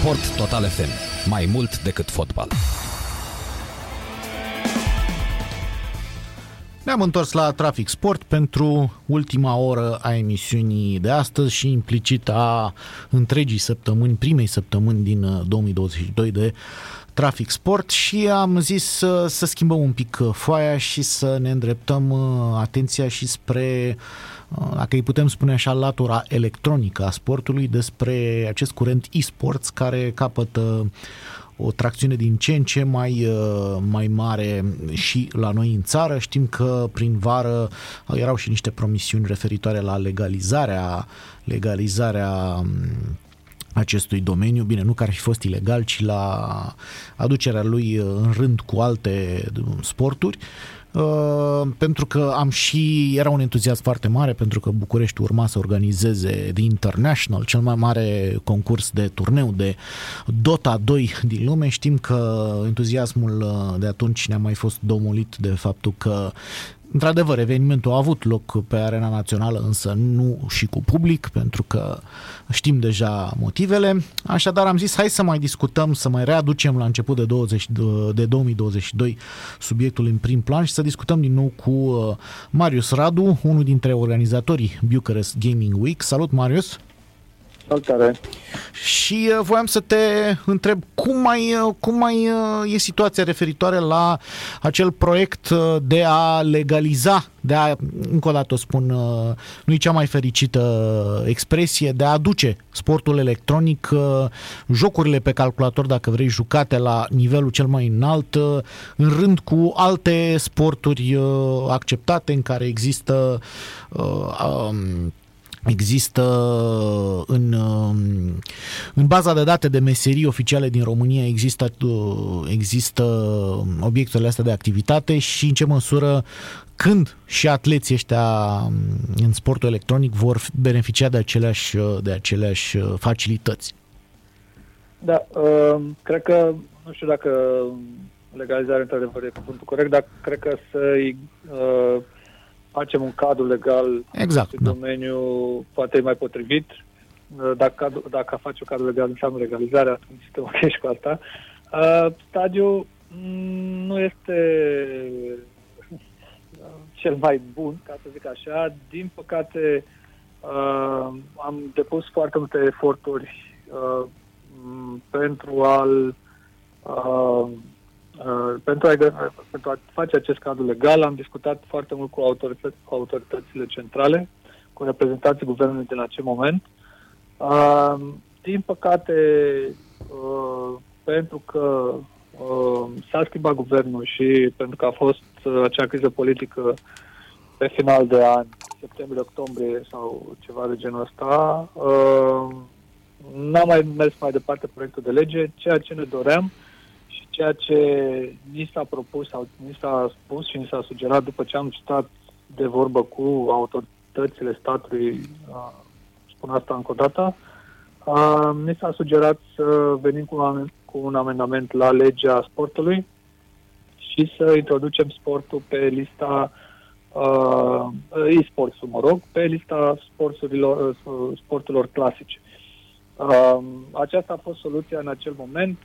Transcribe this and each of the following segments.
Sport Total FM. Mai mult decât fotbal. Ne-am întors la Traffic Sport pentru ultima oră a emisiunii de astăzi și implicit a întregii săptămâni, primei săptămâni din 2022 de Traffic Sport, și am zis să schimbăm un pic foaia și să ne îndreptăm atenția și spre, dacă îi putem spune așa, latura electronică a sportului, despre acest curent e-sports care capătă o tracțiune din ce în ce mai mare și la noi în țară. Știm că prin vară erau și niște promisiuni referitoare la legalizarea acestui domeniu, bine, nu că ar fi fost ilegal, ci la aducerea lui în rând cu alte sporturi. Pentru că era un entuziasm foarte mare, pentru că București urma să organizeze The International, cel mai mare concurs de turneu de Dota 2 din lume. Știm că entuziasmul de atunci ne-a mai fost domolit de faptul că într-adevăr evenimentul a avut loc pe Arena Națională, însă nu și cu public, pentru că știm deja motivele. Așadar am zis, hai să mai discutăm, să mai readucem la început de 2022 subiectul în prim plan și să discutăm din nou cu Marius Radu, unul dintre organizatorii Bucharest Gaming Week. Salut, Marius! Salutare! Și voiam să te întreb cum mai e situația referitoare la acel proiect de a legaliza, încă o dată o spun, nu e cea mai fericită expresie, de a aduce sportul electronic, jocurile pe calculator, dacă vrei, jucate la nivelul cel mai înalt, în rând cu alte sporturi acceptate, în care există în baza de date de meserii oficiale din România, există obiectele astea de activitate, și în ce măsură, când și atleții ăștia în sportul electronic vor beneficia de aceleași facilități? Da, cred că, nu știu dacă legalizarea într-adevăr e cuvântul corect, dar cred că să-i facem un cadru legal, exact, în domeniul, da, poate mai potrivit. Dacă faci un cadru legal, înseamnă legalizarea, atunci te ok și cu asta. Stadiul nu este cel mai bun, ca să zic așa. Din păcate, am depus foarte multe eforturi pentru a face acest cadru legal. Am discutat foarte mult cu autoritățile centrale, cu reprezentanții guvernului din acel moment. Din păcate, pentru că s-a schimbat guvernul și pentru că a fost acea criză politică pe final de an, septembrie-octombrie sau ceva de genul ăsta, n-a mai mers mai departe proiectul de lege, ceea ce ne doream, ceea ce ni s-a propus sau ni s-a spus și ni s-a sugerat după ce am stat de vorbă cu autoritățile statului, spun asta încă o dată, ni s-a sugerat să venim cu un amendament la legea sportului și să introducem sportul pe lista e-sports-ul, pe lista sporturilor clasice. Aceasta a fost soluția în acel moment.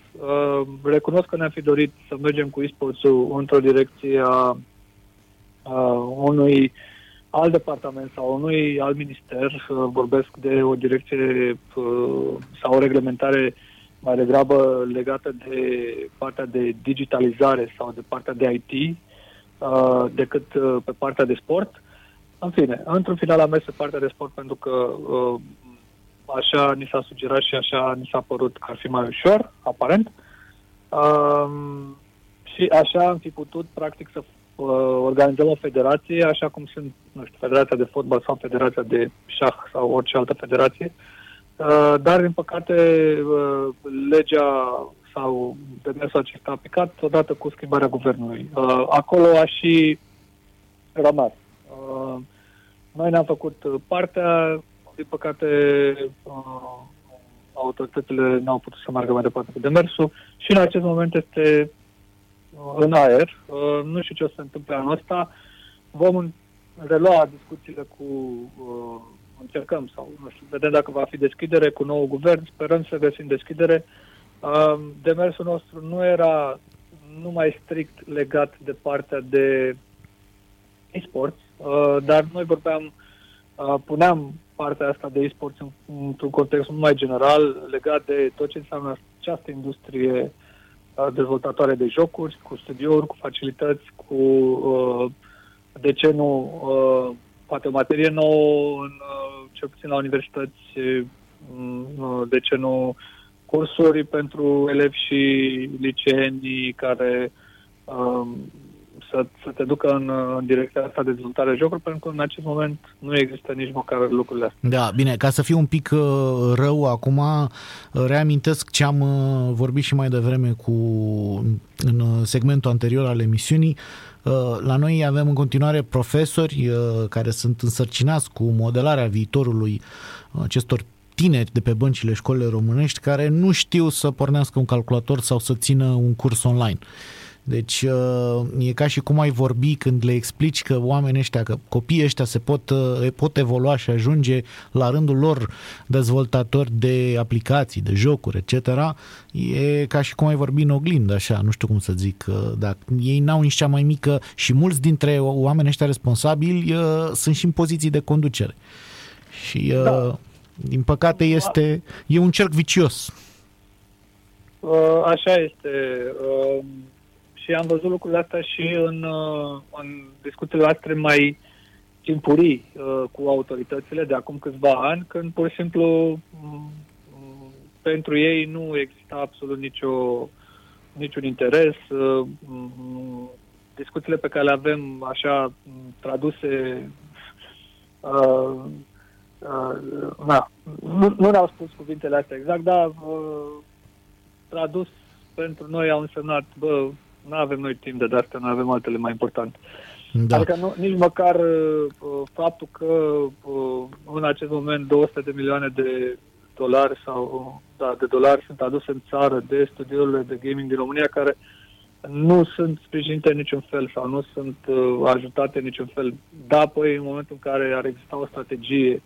Recunosc că ne-am fi dorit să mergem cu e-sports-ul într-o direcție a unui alt departament sau unui alt minister. Vorbesc de o direcție sau o reglementare mai degrabă legată de partea de digitalizare sau de partea de IT decât pe partea de sport. În fine, într-un final am mers pe partea de sport pentru că așa ni s-a sugerat și așa ni s-a părut că ar fi mai ușor, aparent. Și așa am fi putut, practic, să organizăm o federație, așa cum sunt, nu știu, federația de fotbal sau federația de șah sau orice altă federație. Dar, din păcate, legea sau demersul acesta a picat odată cu schimbarea guvernului. Acolo a și rămas. Noi ne-am făcut partea. Din păcate, autoritățile n-au putut să meargă mai departe cu demersul și în acest moment este în aer. Nu știu ce o să se întâmple anul ăsta. Vom relua discuțiile cu încercăm sau nu știu, vedem dacă va fi deschidere cu nou guvern, sperăm să găsim deschidere. Demersul nostru nu era numai strict legat de partea de e-sports, dar noi vorbeam, puneam partea asta de e-sports într-un context mai general legat de tot ce înseamnă această industrie dezvoltatoare de jocuri, cu studiouri, cu facilități, cu, de ce nu, poate o materie nouă, în, cel puțin la universități, de ce nu cursuri pentru elevi și liceeni care să te ducă în direcția asta de dezvoltare de jocuri, pentru că în acest moment nu există nici măcar lucrurile astea. Da, bine, ca să fiu un pic rău acum, reamintesc ce am vorbit și mai devreme în segmentul anterior al emisiunii. La noi avem în continuare profesori care sunt însărcinați cu modelarea viitorului acestor tineri de pe băncile școlile românești care nu știu să pornească un calculator sau să țină un curs online. Deci e ca și cum ai vorbi când le explici că oamenii ăștia, că copiii ăștia pot evolua și ajunge la rândul lor dezvoltatori de aplicații, de jocuri, etc. E ca și cum ai vorbi în oglindă, așa, nu știu cum să zic, dacă ei n-au nici cea mai mică și mulți dintre oamenii ăștia responsabili sunt și în poziții de conducere. Și da. Din păcate e un cerc vicios. Așa este. Și am văzut lucrurile astea și în discuțiile noastre mai timpurii cu autoritățile de acum câțiva ani, când pur și simplu pentru ei nu exista absolut niciun interes. Discuțiile pe care le avem așa traduse nu ne-au spus cuvintele astea exact, dar tradus pentru noi au însemnat nu avem noi timp de asta, nu avem altele mai importante. Da. Adică nici măcar faptul că în acest moment 200 de milioane de dolari sunt aduse în țară de studiurile de gaming din România care nu sunt sprijinite în niciun fel sau nu sunt ajutate în niciun fel. Da, păi în momentul în care ar exista o strategie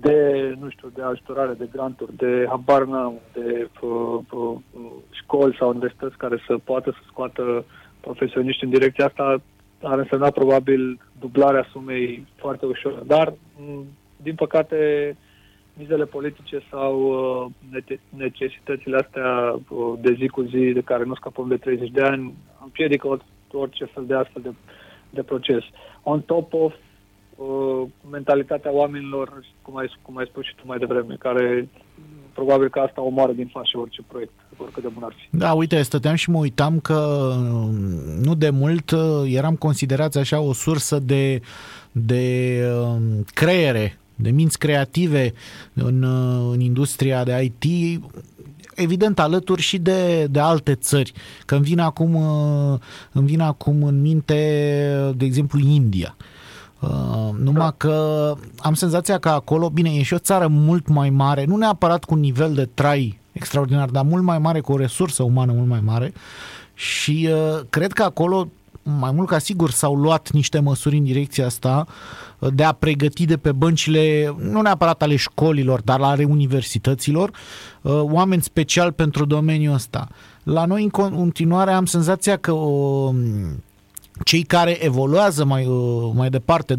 de, nu știu, de ajutorare, de granturi, de habar n-am, de școli sau universități care să poată să scoată profesioniști în direcția asta, ar însemna probabil dublarea sumei foarte ușor. Dar, din păcate, mizele politice sau necesitățile astea de zi cu zi, de care nu scăpăm de 30 de ani, împiedică orice fel de astfel de proces. On top of mentalitatea oamenilor, cum ai spus și tu mai devreme, care probabil că asta omoară din fașă orice proiect, oricât de bun ar fi. Da, uite, stăteam și mă uitam că nu de mult eram considerați așa o sursă de creere, de minți creative în industria de IT, evident alături și de alte țări, că îmi vine acum în minte, de exemplu, India. Numai că am senzația că acolo, bine, e și o țară mult mai mare, nu neapărat cu un nivel de trai extraordinar, dar mult mai mare, cu o resursă umană mult mai mare și cred că acolo, mai mult ca sigur, s-au luat niște măsuri în direcția asta de a pregăti de pe băncile, nu neapărat ale școlilor, dar ale universităților, oameni special pentru domeniul ăsta. La noi, în continuare, am senzația că cei care evoluează mai departe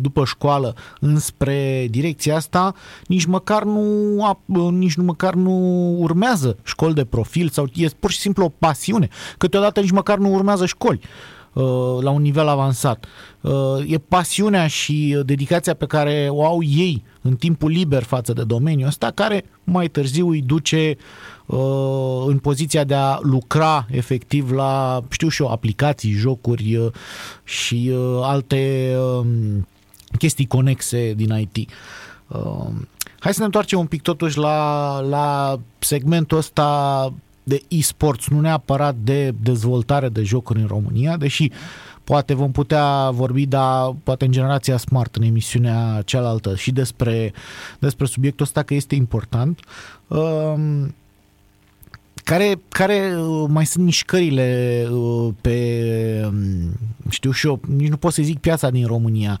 după școală înspre direcția asta, nici măcar nu urmează școli de profil sau e pur și simplu o pasiune. Câteodată nici măcar nu urmează școli la un nivel avansat. E pasiunea și dedicația pe care o au ei în timpul liber față de domeniul ăsta, care mai târziu îi duce în poziția de a lucra efectiv la, știu și eu, aplicații, jocuri și alte chestii conexe din IT. Hai să ne întoarcem un pic totuși la segmentul ăsta de e-sports, nu neapărat de dezvoltare de jocuri în România, deși poate vom putea vorbi, dar poate în generația Smart, în emisiunea cealaltă, și despre subiectul ăsta, că este important. Care mai sunt mișcările pe știu și eu, nici nu pot să zic piața din România,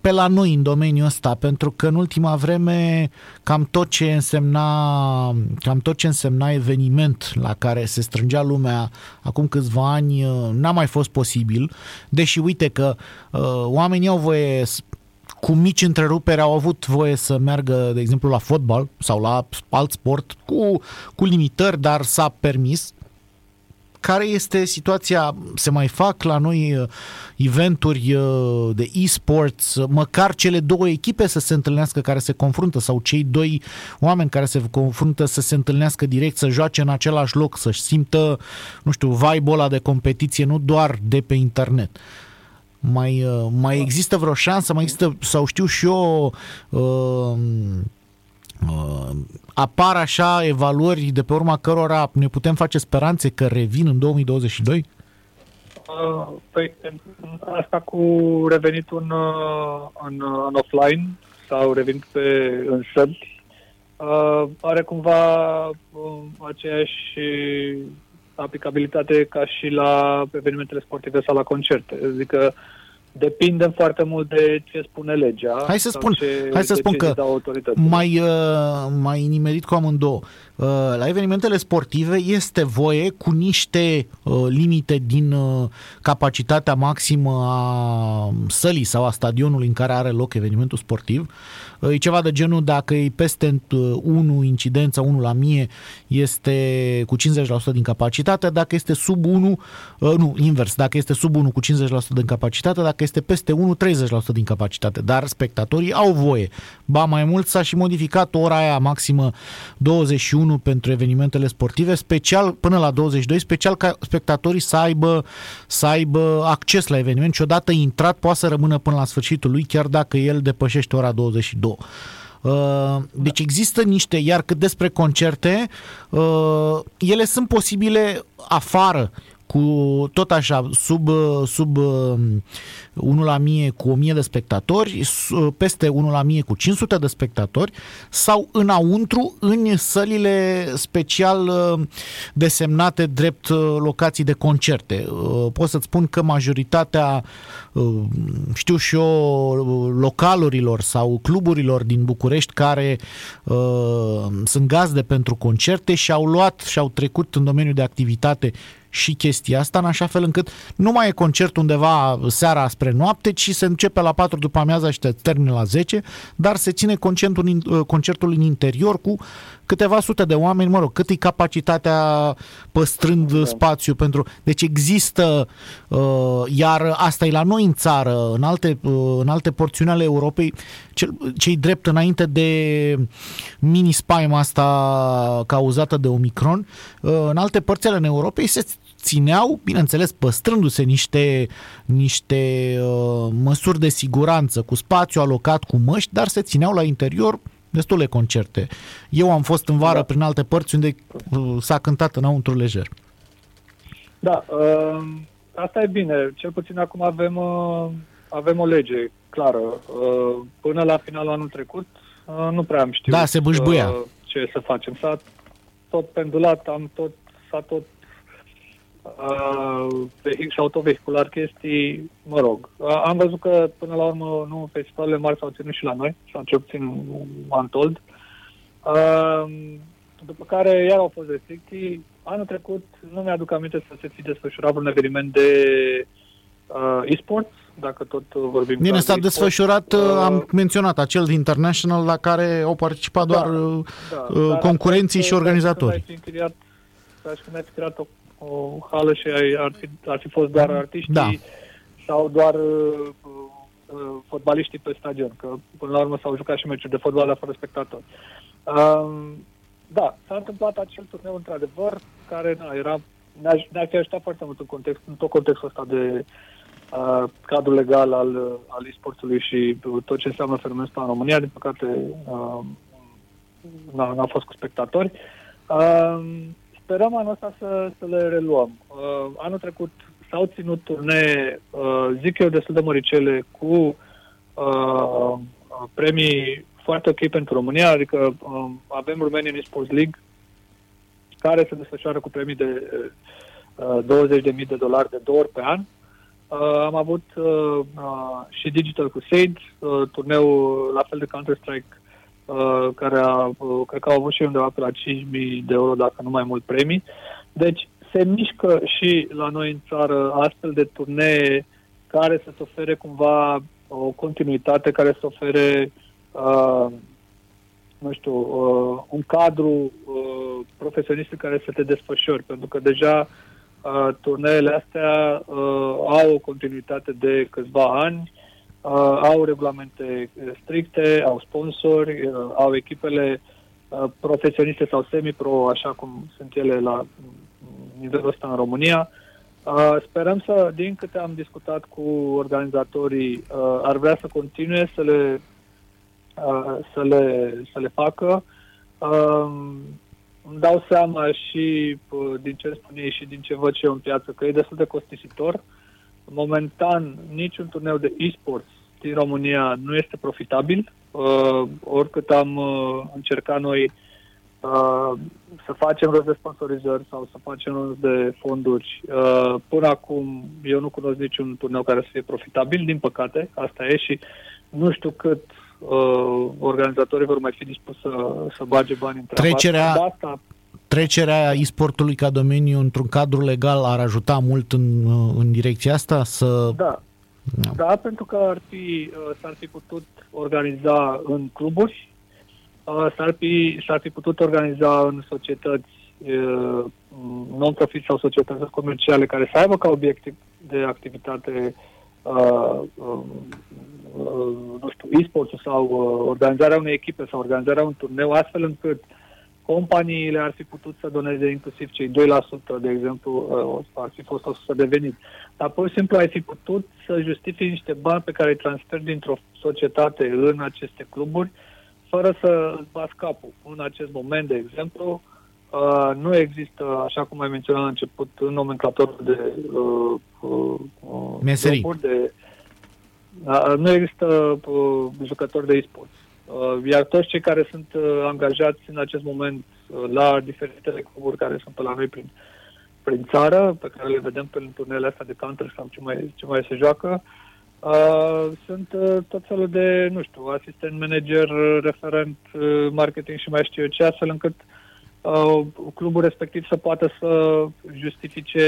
pe la noi în domeniul ăsta, pentru că în ultima vreme cam tot ce însemna eveniment la care se strângea lumea acum câțiva ani n-a mai fost posibil, deși uite că oamenii au voie, cu mici întreruperi au avut voie să meargă, de exemplu, la fotbal sau la alt sport cu limitări, dar s-a permis. Care este situația? Se mai fac la noi eventuri de e-sports, măcar cele două echipe să se întâlnească care se confruntă, sau cei doi oameni care se confruntă să se întâlnească direct, să joace în același loc, să-și simtă, nu știu, vibe-ul ăla de competiție, nu doar de pe internet. Mai există vreo șansă, mai există, sau știu și eu, apar așa evaluări de pe urma cărora ne putem face speranțe că revin în 2022? Păi, asta cu revenitul în offline sau revenit în săbi are cumva aceeași aplicabilitate ca și la evenimentele sportive sau la concerte. Adică depindem foarte mult de ce spune legea. Hai să spun că mai nimerit cu amândouă. La evenimentele sportive este voie cu niște limite din capacitatea maximă a sălii sau a stadionului în care are loc evenimentul sportiv. E ceva de genul, dacă e peste 1 incidență, 1 la 1000, este cu 50% din capacitate, dacă este sub 1, nu, invers, dacă este sub 1 cu 50% din capacitate, dacă este peste 1, 30% din capacitate, dar spectatorii au voie. Ba mai mult, s-a și modificat ora aia maximă 21 pentru evenimentele sportive, special până la 22, special ca spectatorii să aibă acces la eveniment și odată intrat poate să rămână până la sfârșitul lui, chiar dacă el depășește ora 22. Deci există niște, iar cât despre concerte, ele sunt posibile afară, cu tot așa, sub 1 la 1000 cu 1000 de spectatori, peste 1 la 1000 cu 500 de spectatori, sau înăuntru, în sălile special desemnate drept locații de concerte. Pot să-ți spun că majoritatea, știu și eu, localurilor sau cluburilor din București care sunt gazde pentru concerte și-au luat și-au trecut în domeniul de activitate și chestia asta, în așa fel încât nu mai e concert undeva seara spre noapte, ci se începe la 4 după amiaza și se termină la 10, dar se ține concertul în interior cu câteva sute de oameni, mă rog, cât e capacitatea păstrând spațiu pentru... Deci există, iar asta e la noi în țară, în alte porțiuni ale Europei, ce-i drept înainte de mini-spaima asta cauzată de Omicron, în alte părți ale Europei se țineau, bineînțeles, păstrându-se niște măsuri de siguranță, cu spațiu alocat, cu măști, dar se țineau la interior destule concerte. Eu am fost în vară prin alte părți unde s-a cântat înăuntru lejer. Da, asta e bine. Cel puțin acum avem o lege clară. Până la finalul anului trecut nu prea am știut se bâșbâia ce să facem. S-a tot pendulat, s-a tot și autovehicular chestii, mă rog. Am văzut că până la urmă nu, festivalele mari s-au ținut și la noi, sau cel puțin m-am told. După care iar au fost restricții. Anul trecut nu mi-aduc aminte să se fi desfășurat un eveniment de e-sports, dacă tot vorbim. Bine, s-a desfășurat, am menționat acel The International la care au participat doar concurenții și organizatorii. Când ai fi creat o hală și ar fi fost doar artiștii sau doar fotbaliștii pe stadion, că până la urmă s-au jucat și meciuri de fotbal la fără spectatori. S-a întâmplat acel turneu într-adevăr, care ne-a fi ajutat foarte mult în tot contextul ăsta de cadrul legal al e-sportului și tot ce înseamnă fenomenul ăsta în România. Din păcate n-a fost cu spectatori. Sperăm anul ăsta să le reluăm. Anul trecut s-au ținut turnee, zic eu, destul de măricele, cu premii foarte ok pentru România, adică avem Romanian Sports League, care se desfășoară cu premii de $20.000 de două ori pe an. Am avut și Digital Crusade, turneul la fel de Counter Strike, care cred că au avut și undeva pe la 5.000 de euro, dacă nu mai mult, premii. Deci se mișcă și la noi în țară astfel de turnee care să-ți ofere cumva o continuitate, care să ofere un cadru profesionist care să te desfășori, pentru că deja turneele astea au o continuitate de câțiva ani, au regulamente stricte, au sponsori, au echipele profesioniste sau semi-pro, așa cum sunt ele la nivelul ăsta în România. Sperăm să, din câte am discutat cu organizatorii, ar vrea să continue să le facă. Îmi dau seama și din ce spun ei și din ce văd și eu în piață, că e destul de costisitor. Momentan, niciun turneu de e-sports din România nu este profitabil. Oricât am încercat noi să facem rost de sponsorizări sau să facem rost de fonduri, până acum eu nu cunosc niciun turneu care să fie profitabil, din păcate, asta e, și nu știu cât organizatorii vor mai fi dispuși să bage bani în treaba asta. Trecerea e-sportului ca domeniu într-un cadru legal ar ajuta mult în direcția asta? Da, pentru că s-ar fi putut organiza în cluburi, s-ar fi putut organiza în societăți non-profit sau societăți comerciale care să aibă ca obiectiv de activitate e-sportul sau organizarea unei echipe sau organizarea unui turneu, astfel încât companiile ar fi putut să doneze inclusiv cei 2%, de exemplu, ar fi fost 100 de venit. Dar pur și simplu ai fi putut să justifii niște bani pe care îi transferi dintr-o societate în aceste cluburi, fără să îți bați capul. În acest moment, de exemplu, nu există, așa cum ai menționat la început, în nomenclatorul de meserii. Nu există jucători de e-sport. Iar toți cei care sunt angajați în acest moment la diferitele cluburi care sunt pe la noi prin țară, pe care le vedem pe turnele astea de Counter sau ce mai se joacă, sunt tot felul de, asistent manager, referent, marketing și mai știu eu ce, astfel încât clubul respectiv să poată să justifice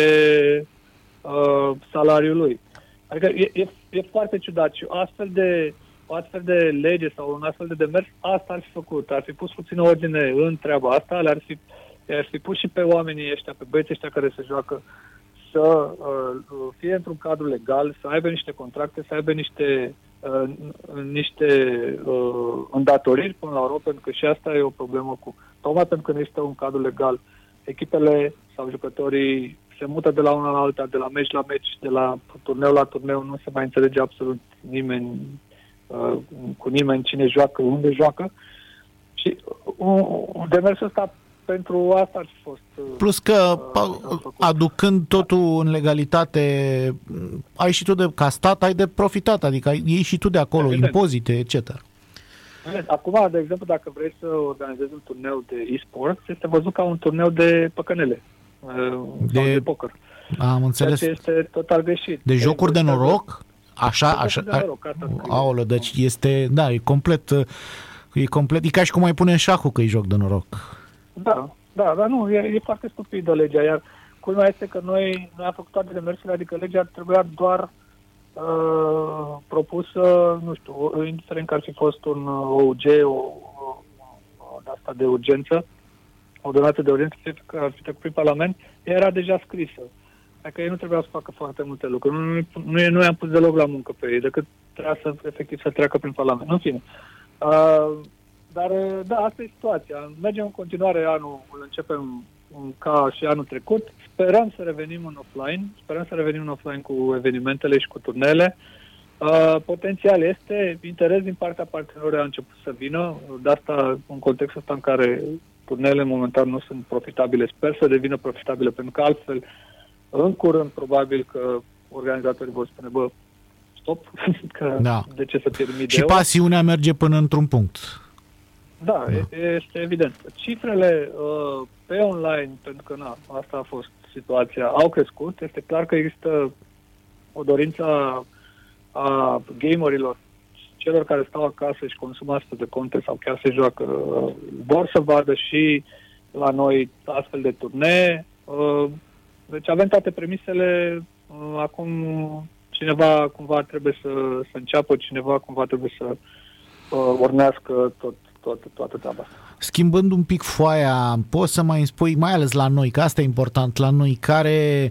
salariul lui. Adică e foarte ciudat și o astfel de lege sau un astfel de demers, asta ar fi făcut. Ar fi pus puțină ordine în treaba asta, ar fi pus și pe oamenii ăștia, pe băieții ăștia care se joacă, să fie într-un cadru legal, să aibă niște contracte, să aibă niște îndatoriri până la urmă, pentru că și asta e o problemă tocmai pentru că nu este un cadru legal. Echipele sau jucătorii se mută de la una la alta, de la meci la meci, de la turneu la turneu, nu se mai înțelege absolut nimeni cu nimeni cine joacă, unde joacă, și demersul ăsta pentru asta ar fi fost. Plus că aducând totul în legalitate, ai și tu ca stat, ai de profitat, adică iei și tu de acolo, evident, impozite, etc. Acum, de exemplu, dacă vrei să organizezi un turneu de e-sport, este văzut ca un turneu de păcănele sau de poker. Am înțeles. Ceea ce este total greșit. De jocuri de noroc? Așa, aolă, deci este, da, e complet, e ca și cum ai pune în șahul că e joc de noroc. Da, dar nu, e foarte stupidă legea, iar culmea este că noi am făcut toate demersurile, adică legea ar trebuia doar propusă, indiferent că ar fi fost un OUG, o asta de urgență, o donație de urgență, că ar fi trecut prin Parlament, era deja scrisă. Că ei nu trebuia să facă foarte multe lucruri. Nu i-am pus deloc la muncă pe ei, decât trebuia să treacă prin Parlament. În fine. Dar, da, asta e situația. Mergem în continuare anul, îl începem ca și anul trecut. Sperăm să revenim în offline cu evenimentele și cu turnele. Potențial este, interes din partea partenerilor a început să vină, de asta, în contextul ăsta în care turnele momentan nu sunt profitabile, sper să devină profitabile, pentru că altfel în curând, probabil că organizatorii vor spune, stop, că da. De ce să pierd mii de euro? Și pasiunea merge până într-un punct. Da. Este evident. Cifrele pe online, pentru că asta a fost situația, au crescut. Este clar că există o dorință a gamerilor, celor care stau acasă și consumă astfel de conte sau chiar se joacă, vor să vadă și la noi astfel de turnee. Deci avem toate premisele. Acum cineva cumva trebuie să înceapă, cineva cumva trebuie să urnească toată treaba asta. Schimbând un pic foaia, poți să mai îmi spui, mai ales la noi, că asta e important, la noi care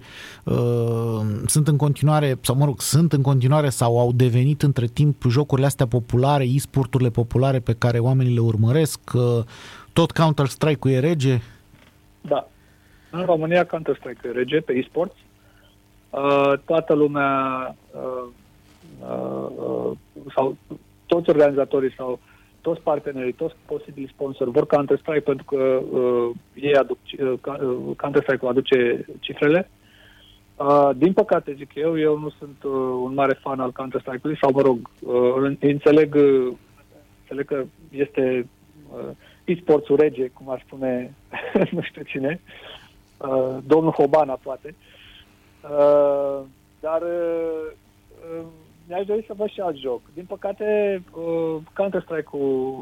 sunt în continuare, sau mă rog, sunt în continuare sau au devenit între timp jocurile astea populare, e-sporturile populare pe care oamenii le urmăresc, tot Counter Strike-ul e rege? Da. În România Counter Strike-ul e rege pe e-sports. Toată lumea sau toți organizatorii sau toți partenerii, toți posibili sponsori vor Counter-Strike pentru că Counter-Strike-ul aduce cifrele. Din păcate, zic eu nu sunt un mare fan al Counter-Strike-ului sau, mă rog, înțeleg că este e-sports-ul rege, cum ar spune nu știu cine, domnul Hobana, poate. Dar mi-aș dori să văd și alt joc. Din păcate, Counter-Strike-ul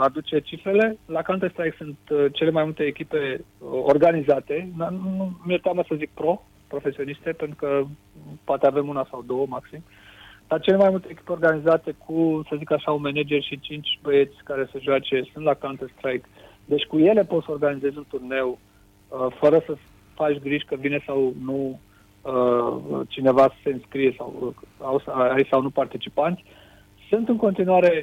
aduce cifrele. La Counter-Strike sunt cele mai multe echipe organizate. Nu mi-e teamă să zic profesioniste, pentru că poate avem una sau două, maxim. Dar cele mai multe echipe organizate cu, să zic așa, un manager și 5 băieți care se joace sunt la Counter-Strike. Deci cu ele poți să organizezi un turneu fără să faci griji că vine sau nu cineva se înscrie sau ai sau nu participanți. Este în continuare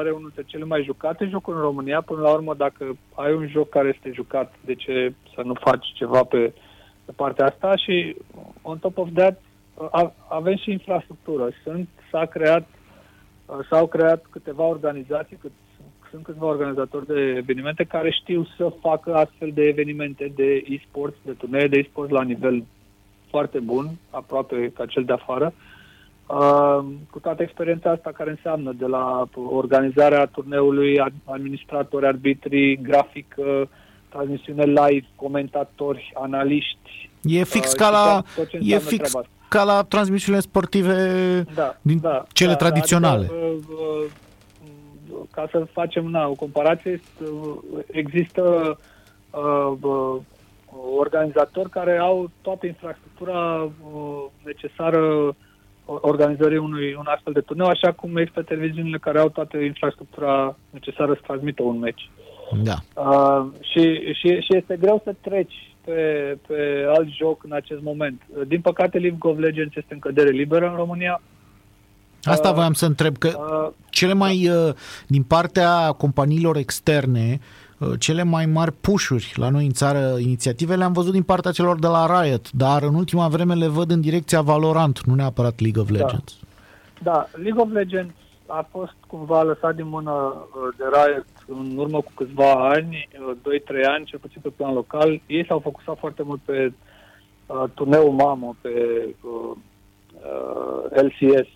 unul dintre cele mai jucate jocuri în România. Până la urmă, dacă ai un joc care este jucat, de ce să nu faci ceva pe partea asta? Și on top of that, avem și infrastructură. S-au creat câteva organizații, sunt câțiva organizatori de evenimente care știu să facă astfel de evenimente de e-sports, de turnee de e-sports la nivel foarte bun, aproape ca cel de afară, cu toată experiența asta care înseamnă de la organizarea turneului, administratori, arbitri, grafic, transmisiune live, comentatori, analiști. E fix ca la transmisiunile sportive din cele tradiționale. Adică, ca să facem o comparație, există organizatori care au toată infrastructura necesară organizării un astfel de turneu, așa cum există televiziunile care au toată infrastructura necesară să transmită un meci. Da. Și este greu să treci pe alt joc în acest moment. Din păcate, League of Legends este în cădere liberă în România. Asta voiam să întreb, că cele mai, din partea companiilor externe, cele mai mari push-uri la noi în țară, inițiative, le-am văzut din partea celor de la Riot, dar în ultima vreme le văd în direcția Valorant, nu neapărat League of Legends. Da, League of Legends a fost cumva lăsat din mână de Riot în urmă cu câțiva ani, 2-3 ani, cel puțin pe plan local. Ei s-au focusat foarte mult pe turneul Mamă, pe LCS,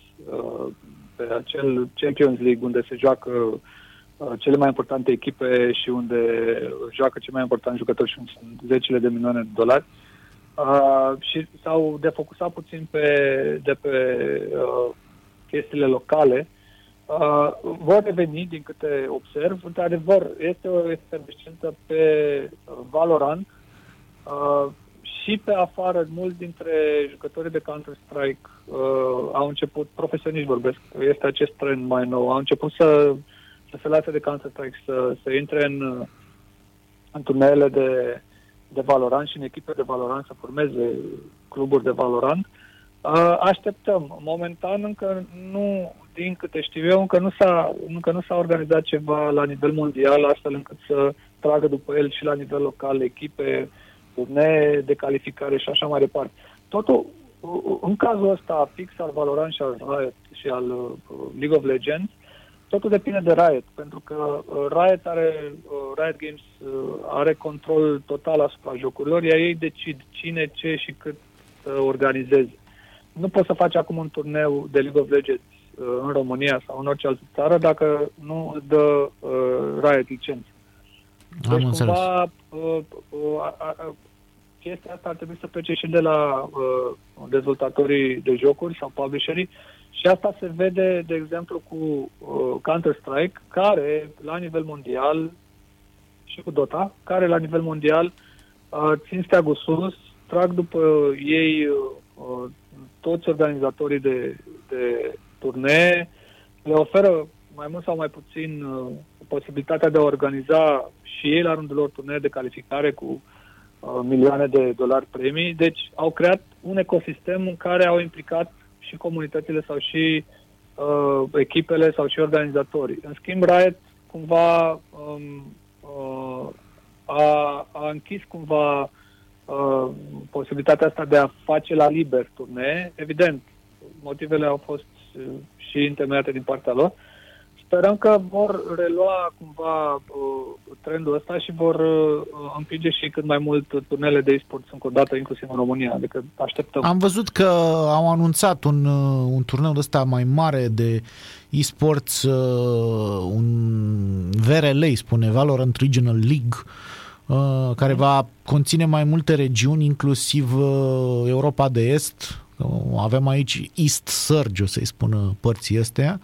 pe acel Champions League unde se joacă cele mai importante echipe și unde joacă cei mai importanti jucători și sunt zecile de milioane de dolari. Și s-au defocusat puțin pe chestiile locale. Vor reveni, din câte observ, într-adevăr, este o efervescență pe Valorant și pe afară. Mulți dintre jucătorii de Counter-Strike au început, profesioniști vorbesc, este acest trend mai nou, au început să se lase de Counter-Strike, să intre în turneele de Valorant și în echipe de Valorant, să formeze cluburi de Valorant. Așteptăm. Momentan încă nu, din câte știu eu, încă nu s-a organizat ceva la nivel mondial, astfel încât să tragă după el și la nivel local echipe, turnee de calificare și așa mai departe. Totul, în cazul ăsta fix al Valorant și al Riot și al League of Legends, totul depinde de Riot, pentru că Riot Games are control total asupra jocurilor, iar ei decid cine, ce și cât organizeze. Nu poți să faci acum un turneu de League of Legends în România sau în orice altă țară dacă nu îți dă Riot licență. Deci cumva chestia asta ar trebui să plece și de la dezvoltatorii de jocuri sau publisherii. Și asta se vede, de exemplu, cu Counter Strike, care la nivel mondial, și cu Dota, care la nivel mondial țin steagul sus, trag după ei toți organizatorii de turnee, le oferă mai mult sau mai puțin posibilitatea de a organiza și ei la rândul lor turnee de calificare cu milioane de dolari premii. Deci au creat un ecosistem în care au implicat și comunitățile sau și echipele sau și organizatorii. În schimb, Riot cumva a închis cumva posibilitatea asta de a face la liber turnee. Evident, motivele au fost și întemeiate din partea lor. Sperăm că vor relua cumva trendul ăsta și vor împinge și cât mai mult turnele de e-sports încă o dată, inclusiv în România. Adică așteptăm. Am văzut că au anunțat un turneu de ăsta mai mare de e-sports, un VRL, spune Valorant Regional League, care va conține mai multe regiuni, inclusiv Europa de Est. Avem aici East Surge, o să-i spună părții astea.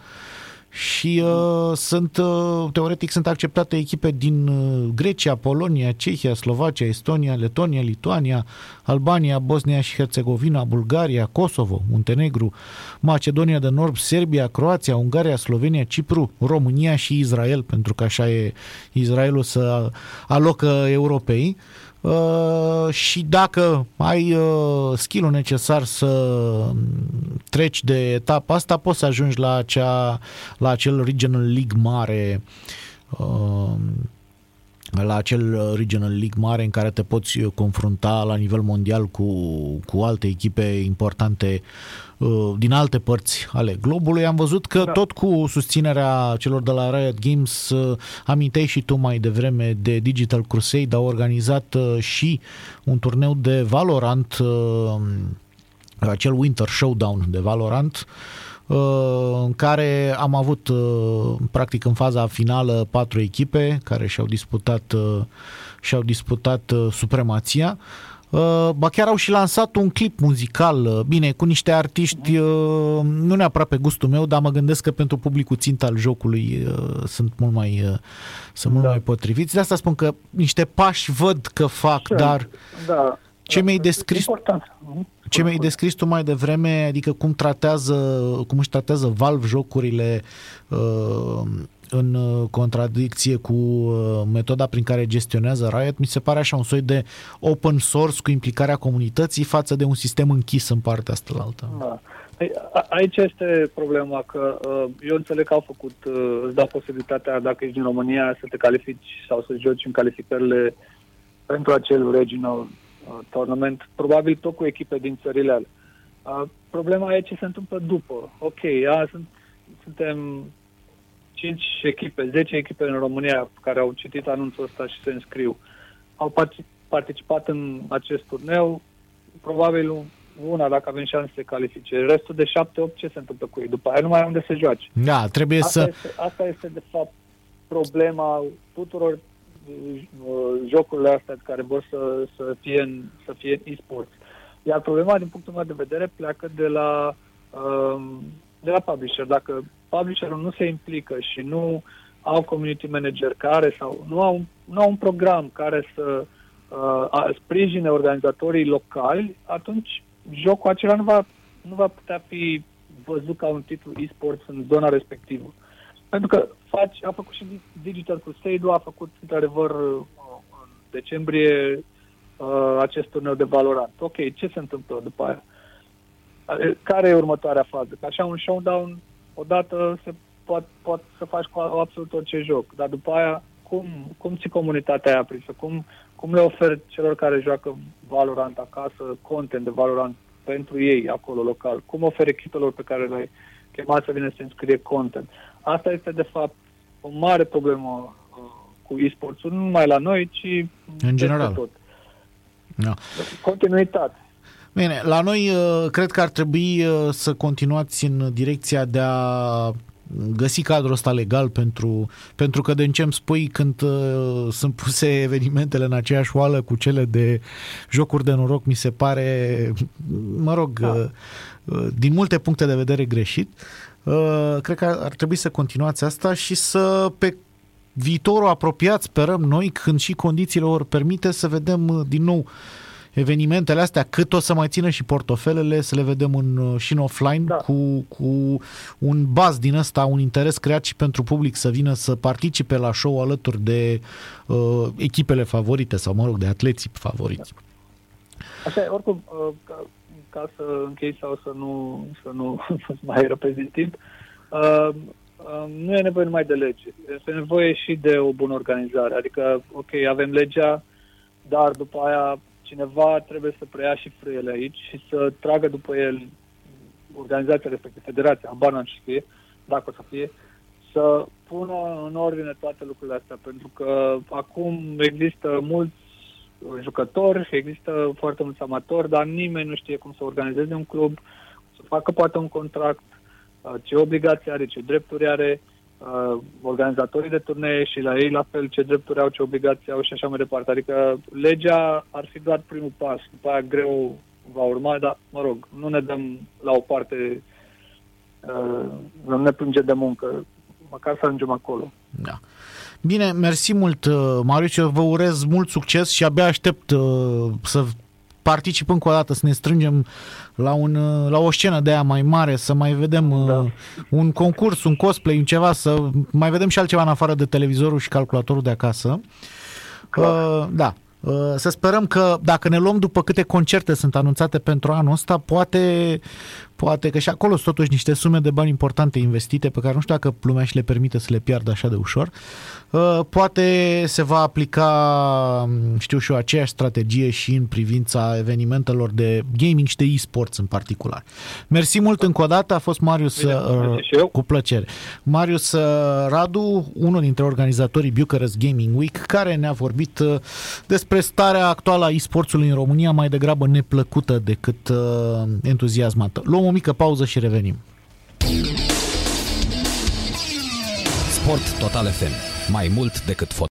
Și teoretic sunt acceptate echipe din Grecia, Polonia, Cehia, Slovacia, Estonia, Letonia, Lituania, Albania, Bosnia și Herțegovina, Bulgaria, Kosovo, Muntenegru, Macedonia de Nord, Serbia, Croația, Ungaria, Slovenia, Cipru, România și Israel, pentru că așa e, Israelul să alocă europeii. Și dacă ai skill-ul necesar să treci de etapa asta, poți să ajungi la acel Regional League mare, la acel Regional League mare în care te poți confrunta la nivel mondial cu alte echipe importante din alte părți ale globului. Am văzut că tot cu susținerea celor de la Riot Games, aminteai și tu mai devreme de Digital Crusade, au organizat și un turneu de Valorant, acel Winter Showdown de Valorant, în care am avut practic în faza finală 4 echipe care și-au disputat supremația. Ba chiar au și lansat un clip muzical, bine, cu niște artiști, nu neapărat pe gustul meu, dar mă gândesc că pentru publicul țintă al jocului sunt mult mai potriviți. De asta spun că niște pași văd că fac, dar ce mi-ai descris... Ce mi-ai descris tu mai devreme, adică cum își tratează Valve jocurile în contradicție cu metoda prin care gestionează Riot, mi se pare așa un soi de open source cu implicarea comunității față de un sistem închis în partea asta la altă. Da. Aici este problema, că eu înțeleg că au făcut, îți dau posibilitatea, dacă ești din România, să te califici sau să joci în calificările pentru acel regional tournament, probabil tot cu echipe din țările alea. Problema aici ce se întâmplă după. Ok, suntem 5 echipe, 10 echipe în România care au citit anunțul ăsta și se înscriu. Au participat în acest turneu, probabil una, dacă avem șanse, se califice. Restul de 7-8, ce se întâmplă cu ei? După aia nu mai am unde să joace. Da, trebuie asta este, de fapt, problema tuturor jocurile astea care vor să fie e-sports. Iar problema, din punctul meu de vedere, pleacă de la publisher. Dacă publisherul nu se implică și nu au community manager care sau nu au un program care să sprijine organizatorii locali, atunci jocul acela nu va putea fi văzut ca un titlu e-sports în zona respectivă. Pentru că a făcut și Digital Crusade, a făcut, într-adevăr, în decembrie acest turneu de Valorant. Ok, ce se întâmplă după aia? Care e următoarea fază? Că așa un showdown, odată se poate să faci cu absolut orice joc, dar după aia cum ții comunitatea aia aprinsă? Cum le oferi celor care joacă Valorant acasă, content de Valorant pentru ei acolo local? Cum oferi echipelor pe care le-ai chemat să vină să înscrie content? Asta este, de fapt, o mare problemă cu e-sports, nu numai la noi, ci în general. Tot. No. Continuitate. Bine, la noi cred că ar trebui să continuați în direcția de a găsi cadrul ăsta legal pentru că de ce îmi spui când sunt puse evenimentele în aceeași oală cu cele de jocuri de noroc, mi se pare, mă rog, din multe puncte de vedere greșit. Cred că ar trebui să continuați asta și să pe viitorul apropiat, sperăm noi, când și condițiile ori permite, să vedem din nou evenimentele astea, cât o să mai țină și portofelele, să le vedem și în offline, cu un buzz din ăsta, un interes creat și pentru public să vină să participe la show alături de echipele favorite sau, mă rog, de atleții favoriți. Așa e, oricum, ca să închei sau să nu mai reprezint timp, nu e nevoie numai de lege, este nevoie și de o bună organizare. Adică, ok, avem legea, dar după aia cineva trebuie să preia și frâiele aici și să tragă după el organizația respectivă, federația, habar n-am ce fie, dacă o să fie, să pună în ordine toate lucrurile astea, pentru că acum există mulți jucători, există foarte mulți amatori, dar nimeni nu știe cum să organizeze un club, să facă poate un contract, ce obligații are, ce drepturi are, organizatorii de turnee și la ei la fel ce drepturi au, ce obligații au și așa mai departe. Adică legea ar fi doar primul pas, după aia greu va urma, dar mă rog, nu ne dăm la o parte, nu ne plângem de muncă, măcar să ajungem acolo. Da. Bine, mersi mult, Marius, eu vă urez mult succes și abia aștept să participăm încă o dată, să ne strângem la o scenă de aia mai mare, să mai vedem un concurs, un cosplay, un ceva, să mai vedem și altceva în afară de televizorul și calculatorul de acasă. Da. Să sperăm că dacă ne luăm după câte concerte sunt anunțate pentru anul ăsta, poate că și acolo sunt totuși niște sume de bani importante investite pe care nu știu dacă lumea și le permite să le piardă așa de ușor. Poate se va aplica, știu și eu, aceeași strategie și în privința evenimentelor de gaming și de e-sports în particular. Mersi mult încă o dată, a fost Marius. Bine, cu plăcere. Marius Radu, unul dintre organizatorii Bucharest Gaming Week, care ne-a vorbit despre starea actuală a e-sportsului în România, mai degrabă neplăcută decât entuziasmată. Luăm o mică pauză și revenim. Sport Total FM. Mai mult decât fotbal.